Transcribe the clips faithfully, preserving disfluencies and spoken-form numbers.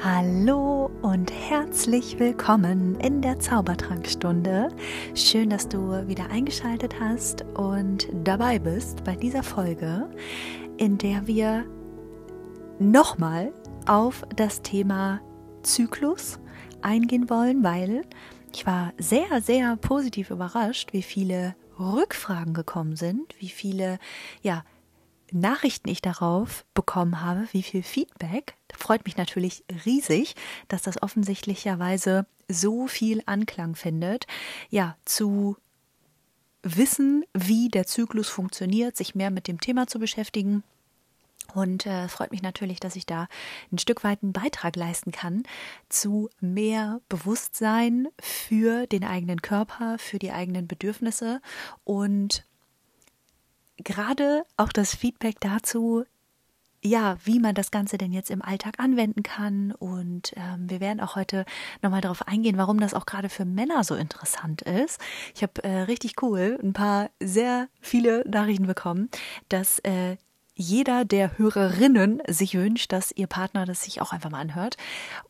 Hallo und herzlich willkommen in der Zaubertrankstunde. Schön, dass du wieder eingeschaltet hast und dabei bist bei dieser Folge, in der wir nochmal auf das Thema Zyklus eingehen wollen, weil ich war sehr, sehr positiv überrascht, wie viele Rückfragen gekommen sind, wie viele, ja, Nachrichten ich darauf bekommen habe, wie viel Feedback. Das freut mich natürlich riesig, dass das offensichtlicherweise so viel Anklang findet. Ja, zu wissen, wie der Zyklus funktioniert, sich mehr mit dem Thema zu beschäftigen. Und es äh, freut mich natürlich, dass ich da ein Stück weit einen Beitrag leisten kann zu mehr Bewusstsein für den eigenen Körper, für die eigenen Bedürfnisse und gerade auch das Feedback dazu, ja, wie man das Ganze denn jetzt im Alltag anwenden kann. Und ähm, wir werden auch heute nochmal darauf eingehen, warum das auch gerade für Männer so interessant ist. Ich habe äh, richtig cool ein paar sehr viele Nachrichten bekommen, dass äh, jeder der Hörerinnen sich wünscht, dass ihr Partner das sich auch einfach mal anhört.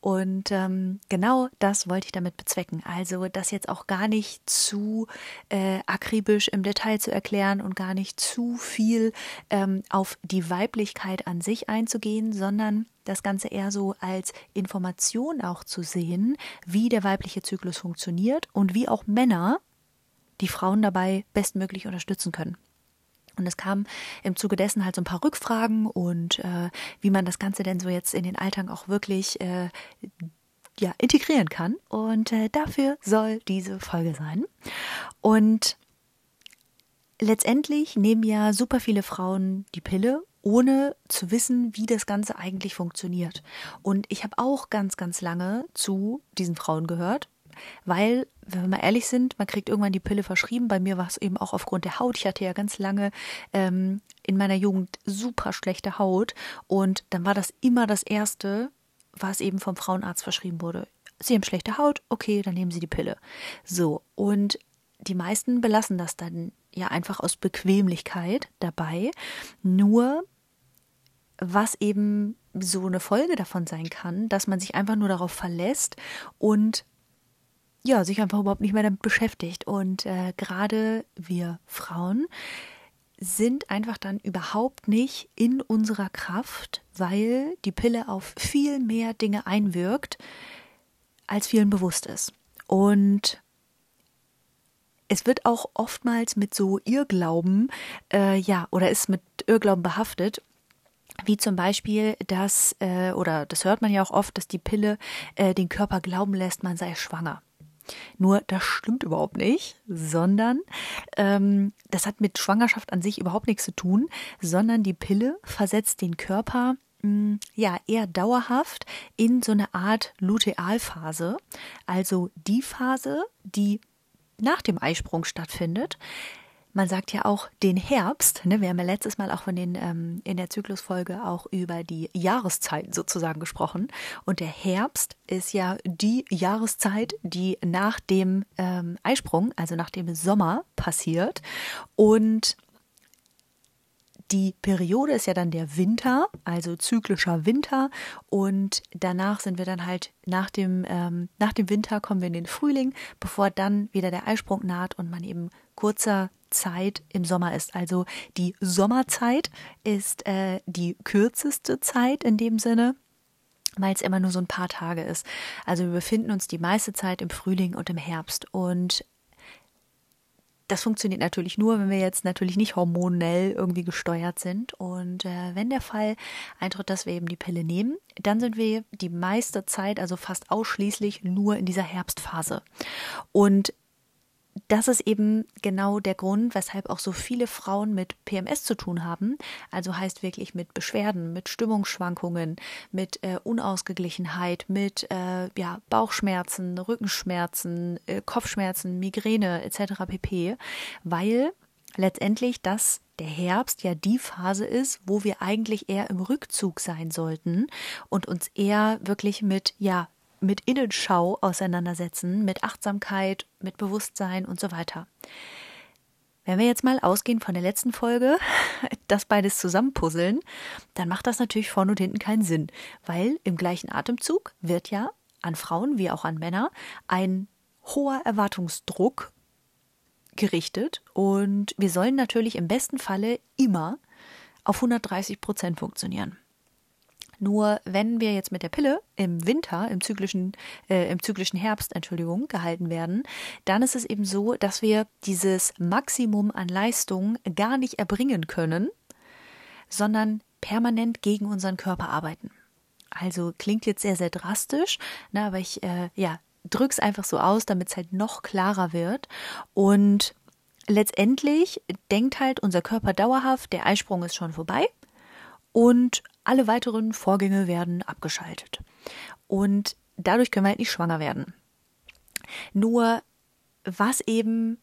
Und ähm, genau das wollte ich damit bezwecken. Also das jetzt auch gar nicht zu äh, akribisch im Detail zu erklären und gar nicht zu viel ähm, auf die Weiblichkeit an sich einzugehen, sondern das Ganze eher so als Information auch zu sehen, wie der weibliche Zyklus funktioniert und wie auch Männer die Frauen dabei bestmöglich unterstützen können. Und es kamen im Zuge dessen halt so ein paar Rückfragen und äh, wie man das Ganze denn so jetzt in den Alltag auch wirklich äh, ja, integrieren kann. Und äh, dafür soll diese Folge sein. Und letztendlich nehmen ja super viele Frauen die Pille, ohne zu wissen, wie das Ganze eigentlich funktioniert. Und ich habe auch ganz, ganz lange zu diesen Frauen gehört. Weil, wenn wir mal ehrlich sind, man kriegt irgendwann die Pille verschrieben. Bei mir war es eben auch aufgrund der Haut. Ich hatte ja ganz lange ähm, in meiner Jugend super schlechte Haut. Und dann war das immer das Erste, was eben vom Frauenarzt verschrieben wurde. Sie haben schlechte Haut, okay, dann nehmen Sie die Pille. So, und die meisten belassen das dann ja einfach aus Bequemlichkeit dabei. Nur, was eben so eine Folge davon sein kann, dass man sich einfach nur darauf verlässt und ja, sich einfach überhaupt nicht mehr damit beschäftigt. Und äh, gerade wir Frauen sind einfach dann überhaupt nicht in unserer Kraft, weil die Pille auf viel mehr Dinge einwirkt, als vielen bewusst ist. Und es wird auch oftmals mit so Irrglauben, äh, ja, oder ist mit Irrglauben behaftet, wie zum Beispiel, dass, äh, oder das hört man ja auch oft, dass die Pille äh, den Körper glauben lässt, man sei schwanger. Nur das stimmt überhaupt nicht, sondern ähm, das hat mit Schwangerschaft an sich überhaupt nichts zu tun, sondern die Pille versetzt den Körper mh, ja eher dauerhaft in so eine Art Lutealphase, also die Phase, die nach dem Eisprung stattfindet. Man sagt ja auch den Herbst, ne? Wir haben ja letztes Mal auch von den, ähm, in der Zyklusfolge auch über die Jahreszeiten sozusagen gesprochen. Und der Herbst ist ja die Jahreszeit, die nach dem ähm, Eisprung, also nach dem Sommer passiert. Und die Periode ist ja dann der Winter, also zyklischer Winter. Und danach sind wir dann halt nach dem, ähm, nach dem Winter kommen wir in den Frühling, bevor dann wieder der Eisprung naht und man eben kurzer Zeit im Sommer ist. Also die Sommerzeit ist äh, die kürzeste Zeit in dem Sinne, weil es immer nur so ein paar Tage ist. Also wir befinden uns die meiste Zeit im Frühling und im Herbst. Und das funktioniert natürlich nur, wenn wir jetzt natürlich nicht hormonell irgendwie gesteuert sind. Und äh, wenn der Fall eintritt, dass wir eben die Pille nehmen, dann sind wir die meiste Zeit, also fast ausschließlich nur in dieser Herbstphase. Und das ist eben genau der Grund, weshalb auch so viele Frauen mit P M S zu tun haben. Also heißt wirklich mit Beschwerden, mit Stimmungsschwankungen, mit äh, Unausgeglichenheit, mit äh, ja, Bauchschmerzen, Rückenschmerzen, äh, Kopfschmerzen, Migräne et cetera pp. Weil letztendlich das der Herbst ja die Phase ist, wo wir eigentlich eher im Rückzug sein sollten und uns eher wirklich mit, ja, mit Innenschau auseinandersetzen, mit Achtsamkeit, mit Bewusstsein und so weiter. Wenn wir jetzt mal ausgehend von der letzten Folge, das beides zusammenpuzzeln, dann macht das natürlich vorne und hinten keinen Sinn, weil im gleichen Atemzug wird ja an Frauen wie auch an Männer ein hoher Erwartungsdruck gerichtet und wir sollen natürlich im besten Falle immer auf hundertdreißig Prozent funktionieren. Nur wenn wir jetzt mit der Pille im Winter, im zyklischen, äh, im zyklischen Herbst, Entschuldigung, gehalten werden, dann ist es eben so, dass wir dieses Maximum an Leistung gar nicht erbringen können, sondern permanent gegen unseren Körper arbeiten. Also klingt jetzt sehr, sehr drastisch, ne, aber ich äh, ja, drück's einfach so aus, damit es halt noch klarer wird. Und letztendlich denkt halt unser Körper dauerhaft, der Eisprung ist schon vorbei und alle weiteren Vorgänge werden abgeschaltet. Und dadurch können wir halt nicht schwanger werden. Nur was eben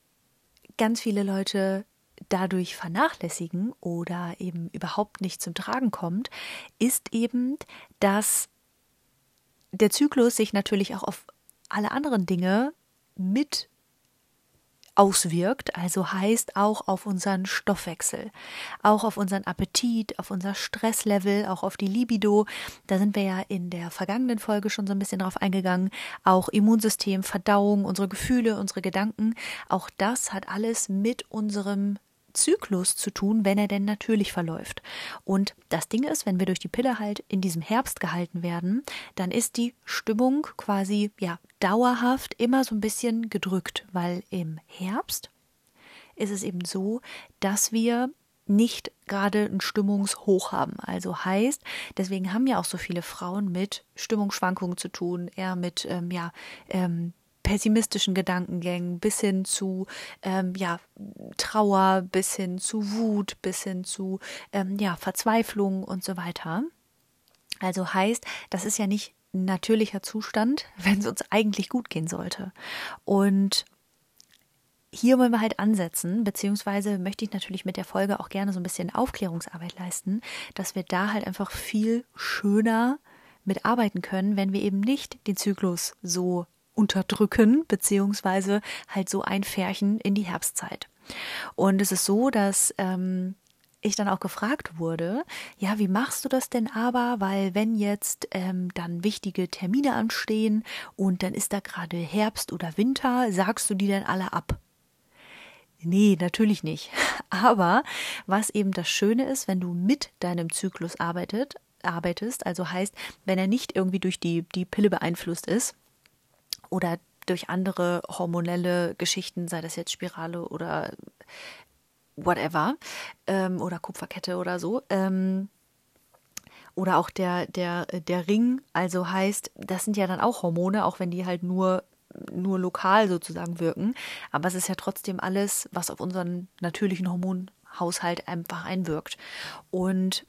ganz viele Leute dadurch vernachlässigen oder eben überhaupt nicht zum Tragen kommt, ist eben, dass der Zyklus sich natürlich auch auf alle anderen Dinge mit auswirkt, also heißt auch auf unseren Stoffwechsel, auch auf unseren Appetit, auf unser Stresslevel, auch auf die Libido. Da sind wir ja in der vergangenen Folge schon so ein bisschen drauf eingegangen. Auch Immunsystem, Verdauung, unsere Gefühle, unsere Gedanken, auch das hat alles mit unserem Zyklus zu tun, wenn er denn natürlich verläuft. Und das Ding ist, wenn wir durch die Pille halt in diesem Herbst gehalten werden, dann ist die Stimmung quasi, ja, dauerhaft immer so ein bisschen gedrückt, weil im Herbst ist es eben so, dass wir nicht gerade ein Stimmungshoch haben. Also heißt, deswegen haben ja auch so viele Frauen mit Stimmungsschwankungen zu tun, eher mit ähm, ja, ähm, pessimistischen Gedankengängen bis hin zu ähm, ja, Trauer, bis hin zu Wut, bis hin zu ähm, ja, Verzweiflung und so weiter. Also heißt, das ist ja nicht natürlicher Zustand, wenn es uns eigentlich gut gehen sollte. Und hier wollen wir halt ansetzen, beziehungsweise möchte ich natürlich mit der Folge auch gerne so ein bisschen Aufklärungsarbeit leisten, dass wir da halt einfach viel schöner mitarbeiten können, wenn wir eben nicht den Zyklus so unterdrücken, beziehungsweise halt so einfärchen in die Herbstzeit. Und es ist so, dass ähm, ich dann auch gefragt wurde, ja, wie machst du das denn aber, weil wenn jetzt ähm, dann wichtige Termine anstehen und dann ist da gerade Herbst oder Winter, sagst du die denn alle ab? Nee, natürlich nicht. Aber was eben das Schöne ist, wenn du mit deinem Zyklus arbeitet, arbeitest, also heißt, wenn er nicht irgendwie durch die, die Pille beeinflusst ist oder durch andere hormonelle Geschichten, sei das jetzt Spirale oder whatever, ähm, oder Kupferkette oder so, ähm, oder auch der, der, der Ring, also heißt, das sind ja dann auch Hormone, auch wenn die halt nur, nur lokal sozusagen wirken, aber es ist ja trotzdem alles, was auf unseren natürlichen Hormonhaushalt einfach einwirkt. Und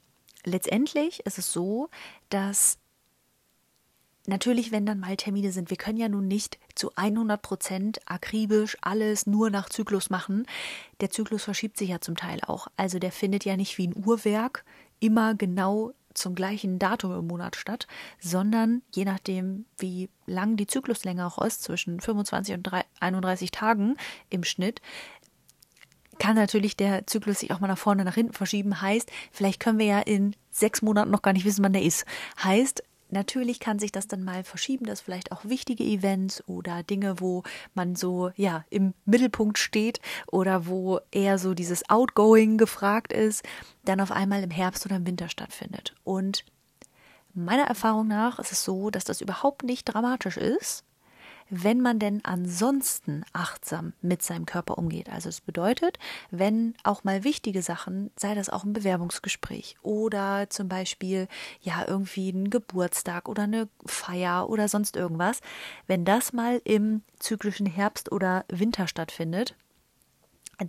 letztendlich ist es so, dass natürlich, wenn dann mal Termine sind, wir können ja nun nicht zu hundert Prozent akribisch alles nur nach Zyklus machen. Der Zyklus verschiebt sich ja zum Teil auch. Also der findet ja nicht wie ein Uhrwerk immer genau zum gleichen Datum im Monat statt, sondern je nachdem, wie lang die Zykluslänge auch ist, zwischen fünfundzwanzig und einunddreißig Tagen im Schnitt, kann natürlich der Zyklus sich auch mal nach vorne, nach hinten verschieben. Heißt, vielleicht können wir ja in sechs Monaten noch gar nicht wissen, wann der ist. Heißt, natürlich kann sich das dann mal verschieben, dass vielleicht auch wichtige Events oder Dinge, wo man so ja im Mittelpunkt steht oder wo eher so dieses Outgoing gefragt ist, dann auf einmal im Herbst oder im Winter stattfindet. Und meiner Erfahrung nach ist es so, dass das überhaupt nicht dramatisch ist, wenn man denn ansonsten achtsam mit seinem Körper umgeht. Also es bedeutet, wenn auch mal wichtige Sachen, sei das auch ein Bewerbungsgespräch oder zum Beispiel ja irgendwie ein Geburtstag oder eine Feier oder sonst irgendwas, wenn das mal im zyklischen Herbst oder Winter stattfindet,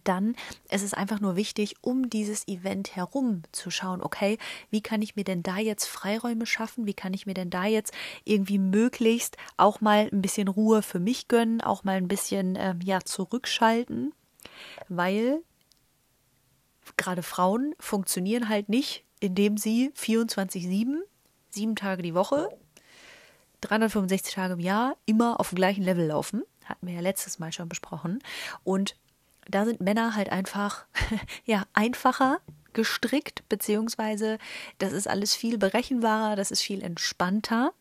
dann ist es einfach nur wichtig, um dieses Event herum zu schauen, okay, wie kann ich mir denn da jetzt Freiräume schaffen, wie kann ich mir denn da jetzt irgendwie möglichst auch mal ein bisschen Ruhe für mich gönnen, auch mal ein bisschen ähm, ja, zurückschalten, weil gerade Frauen funktionieren halt nicht, indem sie vierundzwanzig sieben, sieben Tage die Woche, dreihundertfünfundsechzig Tage im Jahr immer auf dem gleichen Level laufen, hatten wir ja letztes Mal schon besprochen, und da sind Männer halt einfach ja, einfacher gestrickt, beziehungsweise das ist alles viel berechenbarer, das ist viel entspannter,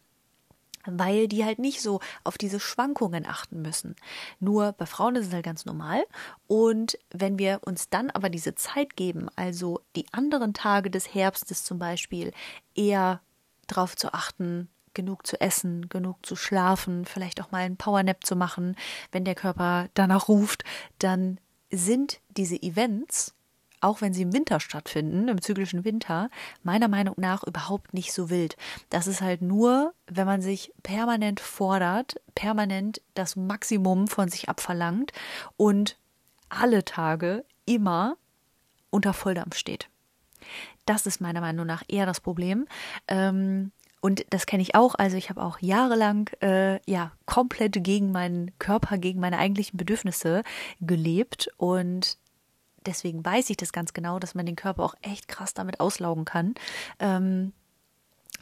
weil die halt nicht so auf diese Schwankungen achten müssen. Nur bei Frauen ist es halt ganz normal. Und wenn wir uns dann aber diese Zeit geben, also die anderen Tage des Herbstes zum Beispiel, eher darauf zu achten, genug zu essen, genug zu schlafen, vielleicht auch mal einen Powernap zu machen, wenn der Körper danach ruft, dann sind diese Events, auch wenn sie im Winter stattfinden, im zyklischen Winter, meiner Meinung nach überhaupt nicht so wild. Das ist halt nur, wenn man sich permanent fordert, permanent das Maximum von sich abverlangt und alle Tage immer unter Volldampf steht. Das ist meiner Meinung nach eher das Problem. Ähm, Und das kenne ich auch, also ich habe auch jahrelang äh, ja komplett gegen meinen Körper, gegen meine eigentlichen Bedürfnisse gelebt und deswegen weiß ich das ganz genau, dass man den Körper auch echt krass damit auslaugen kann. Ähm,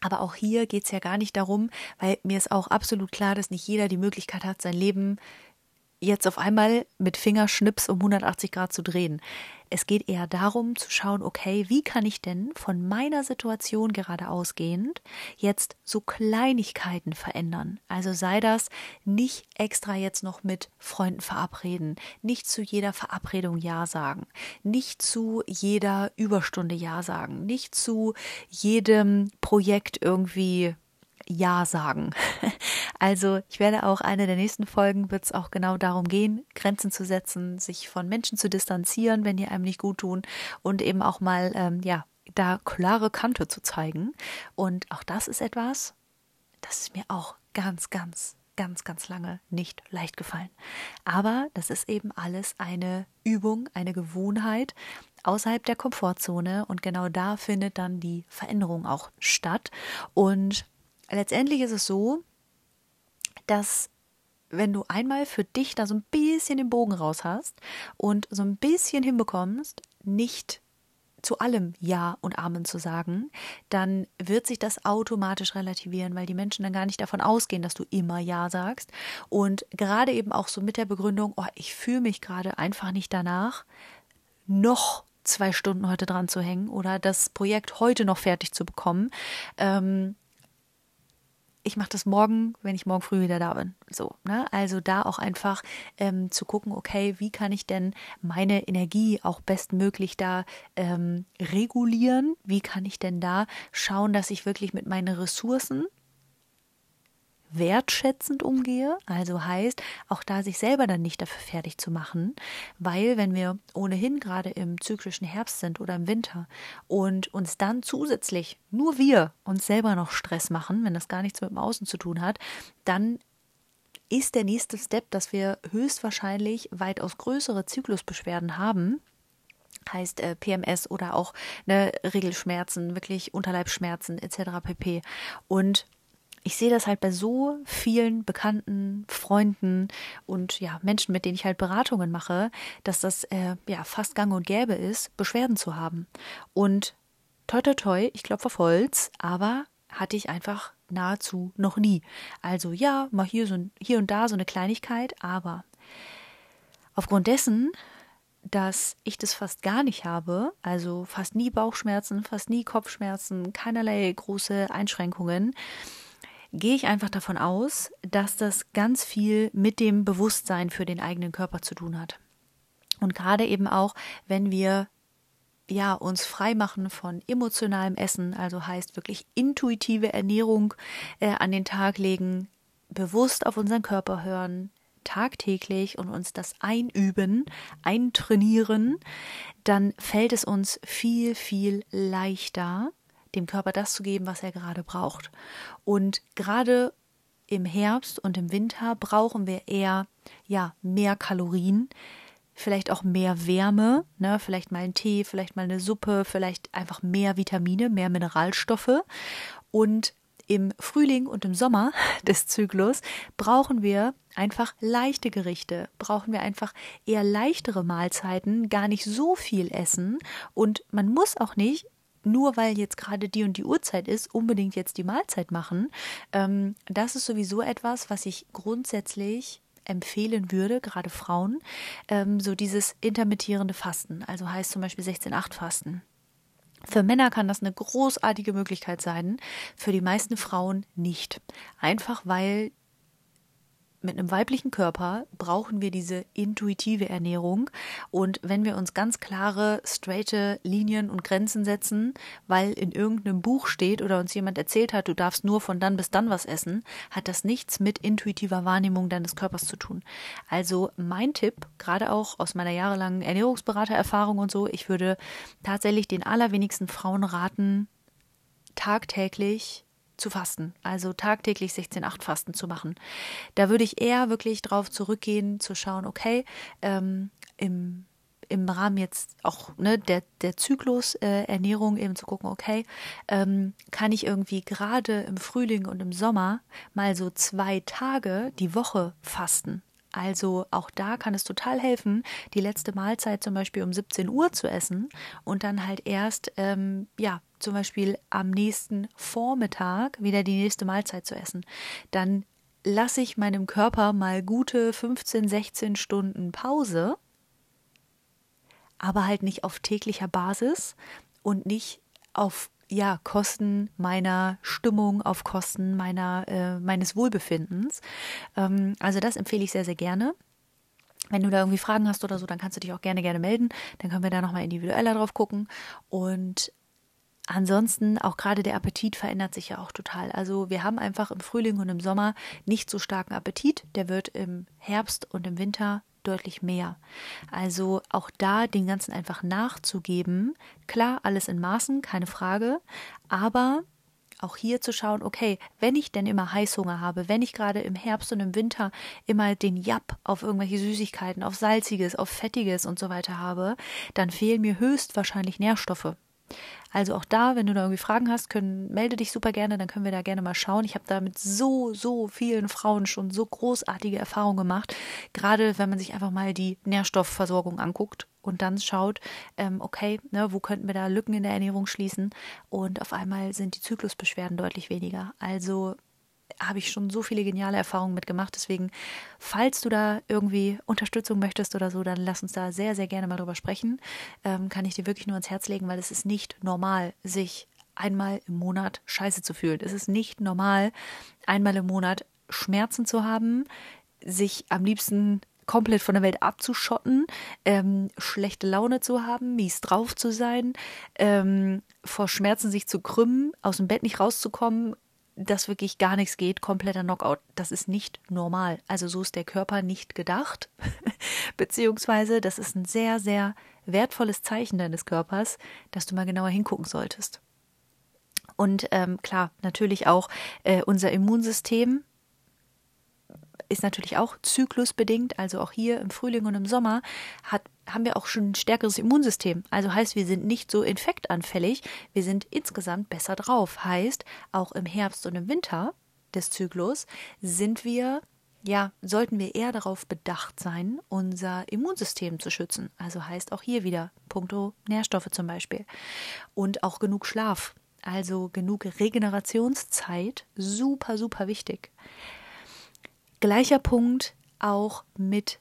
aber auch hier geht es ja gar nicht darum, weil mir ist auch absolut klar, dass nicht jeder die Möglichkeit hat, sein Leben jetzt auf einmal mit Fingerschnips um hundertachtzig Grad zu drehen. Es geht eher darum zu schauen, okay, wie kann ich denn von meiner Situation gerade ausgehend jetzt so Kleinigkeiten verändern? Also sei das nicht extra jetzt noch mit Freunden verabreden, nicht zu jeder Verabredung Ja sagen, nicht zu jeder Überstunde Ja sagen, nicht zu jedem Projekt irgendwie Ja sagen. Also ich werde auch eine der nächsten Folgen, wird es auch genau darum gehen, Grenzen zu setzen, sich von Menschen zu distanzieren, wenn die einem nicht gut tun und eben auch mal ähm, ja da klare Kante zu zeigen. Und auch das ist etwas, das ist mir auch ganz, ganz, ganz, ganz lange nicht leicht gefallen. Aber das ist eben alles eine Übung, eine Gewohnheit außerhalb der Komfortzone und genau da findet dann die Veränderung auch statt. Und letztendlich ist es so, dass wenn du einmal für dich da so ein bisschen den Bogen raus hast und so ein bisschen hinbekommst, nicht zu allem Ja und Amen zu sagen, dann wird sich das automatisch relativieren, weil die Menschen dann gar nicht davon ausgehen, dass du immer Ja sagst. Und gerade eben auch so mit der Begründung, oh, ich fühle mich gerade einfach nicht danach, noch zwei Stunden heute dran zu hängen oder das Projekt heute noch fertig zu bekommen, ähm, ich mache das morgen, wenn ich morgen früh wieder da bin. So, ne? Also da auch einfach ähm, zu gucken, okay, wie kann ich denn meine Energie auch bestmöglich da ähm, regulieren? Wie kann ich denn da schauen, dass ich wirklich mit meinen Ressourcen wertschätzend umgehe? Also heißt, auch da sich selber dann nicht dafür fertig zu machen, weil wenn wir ohnehin gerade im zyklischen Herbst sind oder im Winter und uns dann zusätzlich nur wir uns selber noch Stress machen, wenn das gar nichts mit dem Außen zu tun hat, dann ist der nächste Step, dass wir höchstwahrscheinlich weitaus größere Zyklusbeschwerden haben, heißt äh, P M S oder auch ne, Regelschmerzen, wirklich Unterleibsschmerzen et cetera pp. Und ich sehe das halt bei so vielen Bekannten, Freunden und ja Menschen, mit denen ich halt Beratungen mache, dass das äh, ja fast gang und gäbe ist, Beschwerden zu haben. Und toi toi toi, ich klopfe auf Holz, aber hatte ich einfach nahezu noch nie. Also ja, mal hier, so, hier und da so eine Kleinigkeit, aber aufgrund dessen, dass ich das fast gar nicht habe, also fast nie Bauchschmerzen, fast nie Kopfschmerzen, keinerlei große Einschränkungen, gehe ich einfach davon aus, dass das ganz viel mit dem Bewusstsein für den eigenen Körper zu tun hat. Und gerade eben auch, wenn wir ja uns frei machen von emotionalem Essen, also heißt wirklich intuitive Ernährung äh, an den Tag legen, bewusst auf unseren Körper hören, tagtäglich und uns das einüben, eintrainieren, dann fällt es uns viel, viel leichter, dem Körper das zu geben, was er gerade braucht. Und gerade im Herbst und im Winter brauchen wir eher ja, mehr Kalorien, vielleicht auch mehr Wärme, ne? Vielleicht mal einen Tee, vielleicht mal eine Suppe, vielleicht einfach mehr Vitamine, mehr Mineralstoffe. Und im Frühling und im Sommer des Zyklus brauchen wir einfach leichte Gerichte, brauchen wir einfach eher leichtere Mahlzeiten, gar nicht so viel essen. Und man muss auch nicht, nur weil jetzt gerade die und die Uhrzeit ist, unbedingt jetzt die Mahlzeit machen. Das ist sowieso etwas, was ich grundsätzlich empfehlen würde, gerade Frauen, ähm, so dieses intermittierende Fasten, also heißt zum Beispiel sechzehn acht Fasten. Für Männer kann das eine großartige Möglichkeit sein, für die meisten Frauen nicht. Einfach weil mit einem weiblichen Körper brauchen wir diese intuitive Ernährung und wenn wir uns ganz klare, straighte Linien und Grenzen setzen, weil in irgendeinem Buch steht oder uns jemand erzählt hat, du darfst nur von dann bis dann was essen, hat das nichts mit intuitiver Wahrnehmung deines Körpers zu tun. Also mein Tipp, gerade auch aus meiner jahrelangen Ernährungsberatererfahrung und so, ich würde tatsächlich den allerwenigsten Frauen raten, tagtäglich zu fasten, also tagtäglich sechzehn acht Fasten zu machen. Da würde ich eher wirklich drauf zurückgehen, zu schauen, okay, ähm, im, im Rahmen jetzt auch ne, der, der Zyklus äh, Ernährung eben zu gucken, okay, ähm, kann ich irgendwie gerade im Frühling und im Sommer mal so zwei Tage die Woche fasten? Also auch da kann es total helfen, die letzte Mahlzeit zum Beispiel um siebzehn Uhr zu essen und dann halt erst, ähm, ja, zum Beispiel am nächsten Vormittag wieder die nächste Mahlzeit zu essen. Dann lasse ich meinem Körper mal gute fünfzehn, sechzehn Stunden Pause, aber halt nicht auf täglicher Basis und nicht auf ja, Kosten meiner Stimmung, auf Kosten meiner, äh, meines Wohlbefindens. Ähm, also das empfehle ich sehr, sehr gerne. Wenn du da irgendwie Fragen hast oder so, dann kannst du dich auch gerne, gerne melden. Dann können wir da nochmal individueller drauf gucken. Und ansonsten auch gerade der Appetit verändert sich ja auch total. Also wir haben einfach im Frühling und im Sommer nicht so starken Appetit. Der wird im Herbst und im Winter deutlich mehr. Also auch da den Ganzen einfach nachzugeben. Klar, alles in Maßen, keine Frage, aber auch hier zu schauen, okay, wenn ich denn immer Heißhunger habe, wenn ich gerade im Herbst und im Winter immer den Japp auf irgendwelche Süßigkeiten, auf Salziges, auf Fettiges und so weiter habe, dann fehlen mir höchstwahrscheinlich Nährstoffe. Also auch da, wenn du da irgendwie Fragen hast, können, melde dich super gerne, dann können wir da gerne mal schauen. Ich habe da mit so, so vielen Frauen schon so großartige Erfahrungen gemacht, gerade wenn man sich einfach mal die Nährstoffversorgung anguckt und dann schaut, ähm, okay, ne, wo könnten wir da Lücken in der Ernährung schließen und auf einmal sind die Zyklusbeschwerden deutlich weniger. Also habe ich schon so viele geniale Erfahrungen mitgemacht, deswegen, falls du da irgendwie Unterstützung möchtest oder so, dann lass uns da sehr, sehr gerne mal drüber sprechen. Ähm, kann ich dir wirklich nur ans Herz legen, weil es ist nicht normal, sich einmal im Monat scheiße zu fühlen. Es ist nicht normal, einmal im Monat Schmerzen zu haben, sich am liebsten komplett von der Welt abzuschotten, ähm, schlechte Laune zu haben, mies drauf zu sein, ähm, vor Schmerzen sich zu krümmen, aus dem Bett nicht rauszukommen, dass wirklich gar nichts geht, kompletter Knockout, das ist nicht normal. Also so ist der Körper nicht gedacht, beziehungsweise das ist ein sehr, sehr wertvolles Zeichen deines Körpers, dass du mal genauer hingucken solltest. Und ähm, klar, natürlich auch äh, unser Immunsystem ist natürlich auch zyklusbedingt, also auch hier im Frühling und im Sommer hat haben wir auch schon ein stärkeres Immunsystem. Also heißt, wir sind nicht so infektanfällig, wir sind insgesamt besser drauf. Heißt, auch im Herbst und im Winter des Zyklus sind wir, ja, sollten wir eher darauf bedacht sein, unser Immunsystem zu schützen. Also heißt auch hier wieder, punkto Nährstoffe zum Beispiel. Und auch genug Schlaf, also genug Regenerationszeit, super, super wichtig. Gleicher Punkt auch mit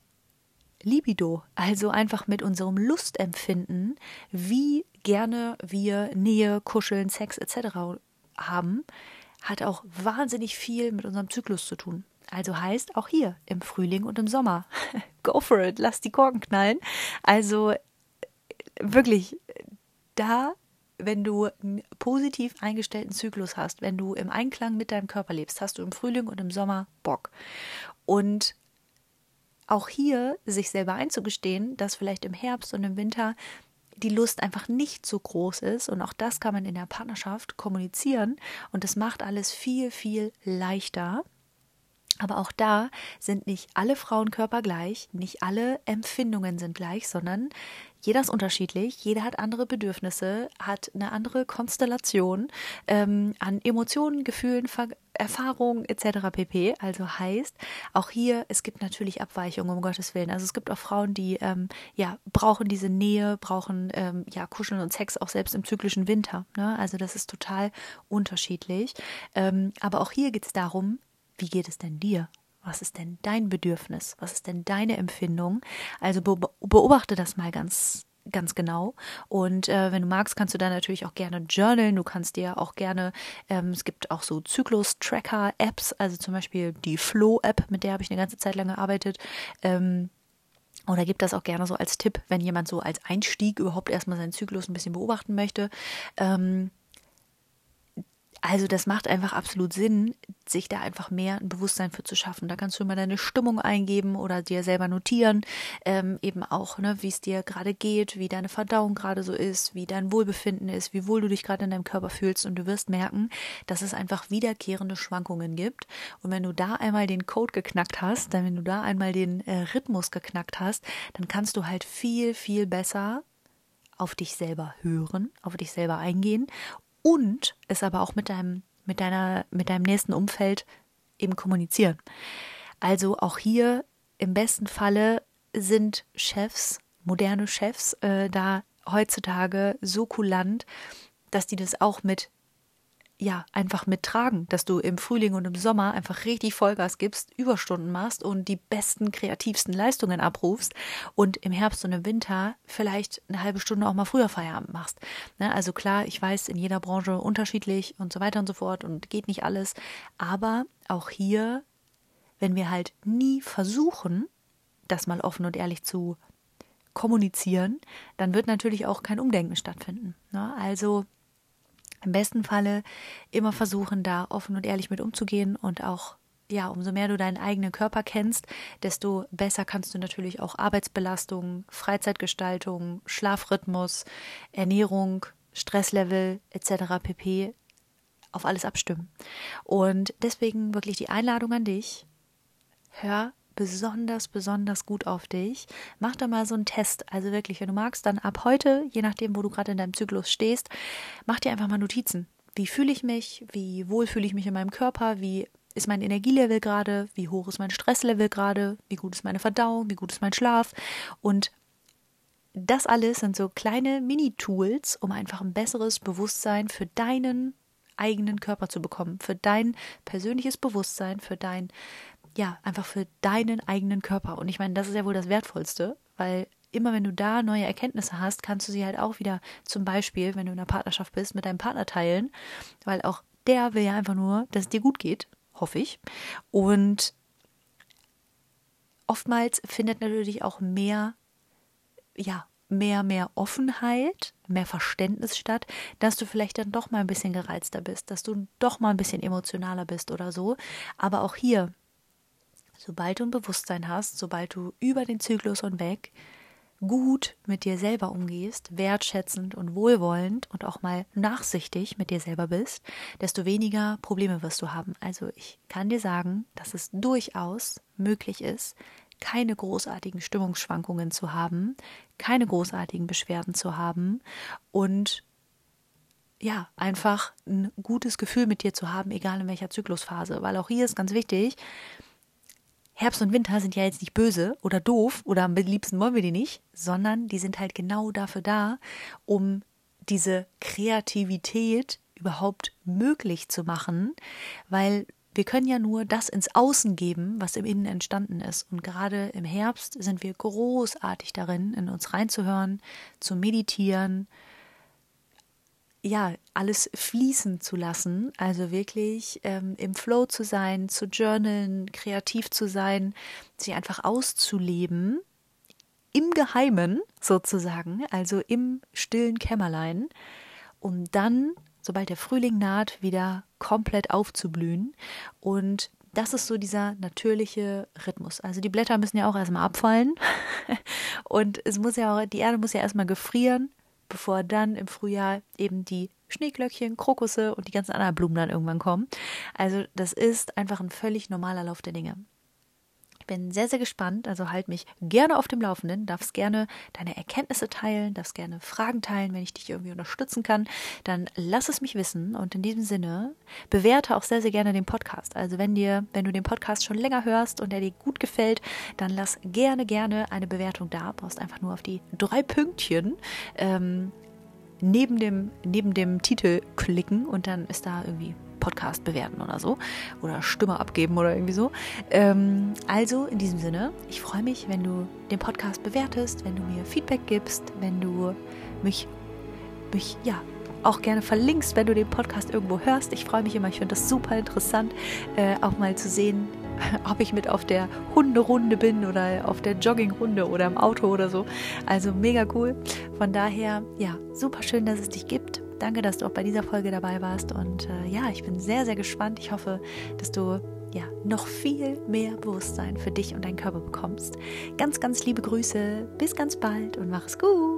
Libido, also einfach mit unserem Lustempfinden, wie gerne wir Nähe, Kuscheln, Sex et cetera haben, hat auch wahnsinnig viel mit unserem Zyklus zu tun. Also heißt auch hier im Frühling und im Sommer, go for it, lass die Korken knallen. Also wirklich, da, wenn du einen positiv eingestellten Zyklus hast, wenn du im Einklang mit deinem Körper lebst, hast du im Frühling und im Sommer Bock. Und auch hier sich selber einzugestehen, dass vielleicht im Herbst und im Winter die Lust einfach nicht so groß ist und auch das kann man in der Partnerschaft kommunizieren und das macht alles viel, viel leichter. Aber auch da sind nicht alle Frauenkörper gleich, nicht alle Empfindungen sind gleich, sondern jeder ist unterschiedlich, jeder hat andere Bedürfnisse, hat eine andere Konstellation ähm, an Emotionen, Gefühlen, Ver- Erfahrungen et cetera pp. Also heißt, auch hier, es gibt natürlich Abweichungen, um Gottes Willen. Also es gibt auch Frauen, die ähm, ja, brauchen diese Nähe, brauchen ähm, ja, Kuscheln und Sex auch selbst im zyklischen Winter. Ne? Also das ist total unterschiedlich. Ähm, aber auch hier geht es darum, wie geht es denn dir? was ist denn dein Bedürfnis, was ist denn deine Empfindung. Also beobachte das mal ganz ganz genau und äh, wenn du magst, kannst du da natürlich auch gerne journalen, du kannst dir auch gerne, ähm, es gibt auch so Zyklus-Tracker-Apps, also zum Beispiel die Flow-App, mit der habe ich eine ganze Zeit lang gearbeitet, ähm, oder gib das auch gerne so als Tipp, wenn jemand so als Einstieg überhaupt erstmal seinen Zyklus ein bisschen beobachten möchte, ähm, also das macht einfach absolut Sinn, sich da einfach mehr ein Bewusstsein für zu schaffen. Da kannst du immer deine Stimmung eingeben oder dir selber notieren, ähm, eben auch, ne, wie es dir gerade geht, wie deine Verdauung gerade so ist, wie dein Wohlbefinden ist, wie wohl du dich gerade in deinem Körper fühlst, und du wirst merken, dass es einfach wiederkehrende Schwankungen gibt. Und wenn du da einmal den Code geknackt hast, dann wenn du da einmal den äh, Rhythmus geknackt hast, dann kannst du halt viel, viel besser auf dich selber hören, auf dich selber eingehen. Und es aber auch mit deinem, mit deiner, mit deinem nächsten Umfeld eben kommunizieren. Also auch hier im besten Falle sind Chefs, moderne Chefs, äh, da heutzutage so kulant, dass die das auch mit, ja, einfach mittragen, dass du im Frühling und im Sommer einfach richtig Vollgas gibst, Überstunden machst und die besten, kreativsten Leistungen abrufst und im Herbst und im Winter vielleicht eine halbe Stunde auch mal früher Feierabend machst. Ne? Also klar, ich weiß, in jeder Branche unterschiedlich und so weiter und so fort und geht nicht alles, aber auch hier, wenn wir halt nie versuchen, das mal offen und ehrlich zu kommunizieren, dann wird natürlich auch kein Umdenken stattfinden. Ne? Also im besten Falle immer versuchen, da offen und ehrlich mit umzugehen, und auch, ja, umso mehr du deinen eigenen Körper kennst, desto besser kannst du natürlich auch Arbeitsbelastung, Freizeitgestaltung, Schlafrhythmus, Ernährung, Stresslevel et cetera pp. Auf alles abstimmen. Und deswegen wirklich die Einladung an dich, hör besonders, besonders gut auf dich. Mach da mal so einen Test. Also wirklich, wenn du magst, dann ab heute, je nachdem, wo du gerade in deinem Zyklus stehst, mach dir einfach mal Notizen. Wie fühle ich mich? Wie wohl fühle ich mich in meinem Körper? Wie ist mein Energielevel gerade? Wie hoch ist mein Stresslevel gerade? Wie gut ist meine Verdauung? Wie gut ist mein Schlaf? Und das alles sind so kleine Mini-Tools, um einfach ein besseres Bewusstsein für deinen eigenen Körper zu bekommen, für dein persönliches Bewusstsein, für dein ja, einfach für deinen eigenen Körper. Und ich meine, das ist ja wohl das Wertvollste, weil immer wenn du da neue Erkenntnisse hast, kannst du sie halt auch wieder zum Beispiel, wenn du in einer Partnerschaft bist, mit deinem Partner teilen, weil auch der will ja einfach nur, dass es dir gut geht, hoffe ich. Und oftmals findet natürlich auch mehr, ja, mehr, mehr Offenheit, mehr Verständnis statt, dass du vielleicht dann doch mal ein bisschen gereizter bist, dass du doch mal ein bisschen emotionaler bist oder so. Aber auch hier, sobald du ein Bewusstsein hast, sobald du über den Zyklus und weg gut mit dir selber umgehst, wertschätzend und wohlwollend und auch mal nachsichtig mit dir selber bist, desto weniger Probleme wirst du haben. Also ich kann dir sagen, dass es durchaus möglich ist, keine großartigen Stimmungsschwankungen zu haben, keine großartigen Beschwerden zu haben und ja, einfach ein gutes Gefühl mit dir zu haben, egal in welcher Zyklusphase. Weil auch hier ist ganz wichtig, Herbst und Winter sind ja jetzt nicht böse oder doof oder am liebsten wollen wir die nicht, sondern die sind halt genau dafür da, um diese Kreativität überhaupt möglich zu machen, weil wir können ja nur das ins Außen geben, was im Innen entstanden ist. Und gerade im Herbst sind wir großartig darin, in uns reinzuhören, zu meditieren, ja, alles fließen zu lassen, also wirklich ähm, im Flow zu sein, zu journalen, kreativ zu sein, sich einfach auszuleben, im Geheimen sozusagen, also im stillen Kämmerlein, um dann, sobald der Frühling naht, wieder komplett aufzublühen. Und das ist so dieser natürliche Rhythmus. Also die Blätter müssen ja auch erstmal abfallen und es muss ja auch, die Erde muss ja erstmal gefrieren, bevor dann im Frühjahr eben die Schneeglöckchen, Krokusse und die ganzen anderen Blumen dann irgendwann kommen. Also das ist einfach ein völlig normaler Lauf der Dinge. Ich bin sehr, sehr gespannt, also halt mich gerne auf dem Laufenden, darfst gerne deine Erkenntnisse teilen, darfst gerne Fragen teilen, wenn ich dich irgendwie unterstützen kann, dann lass es mich wissen und in diesem Sinne bewerte auch sehr, sehr gerne den Podcast. Also wenn dir, wenn du den Podcast schon länger hörst und der dir gut gefällt, dann lass gerne, gerne eine Bewertung da, brauchst einfach nur auf die drei Pünktchen ähm, neben dem, neben dem Titel klicken und dann ist da irgendwie Podcast bewerten oder so oder Stimme abgeben oder irgendwie so. Ähm, also in diesem Sinne, ich freue mich, wenn du den Podcast bewertest, wenn du mir Feedback gibst, wenn du mich, mich ja, auch gerne verlinkst, wenn du den Podcast irgendwo hörst. Ich freue mich immer, ich finde das super interessant, äh, auch mal zu sehen, ob ich mit auf der Hunderunde bin oder auf der Joggingrunde oder im Auto oder so. Also mega cool. Von daher, ja, super schön, dass es dich gibt. Danke, dass du auch bei dieser Folge dabei warst. Und äh, ja, ich bin sehr, sehr gespannt. Ich hoffe, dass du ja noch viel mehr Bewusstsein für dich und deinen Körper bekommst. Ganz, ganz liebe Grüße. Bis ganz bald und mach es gut.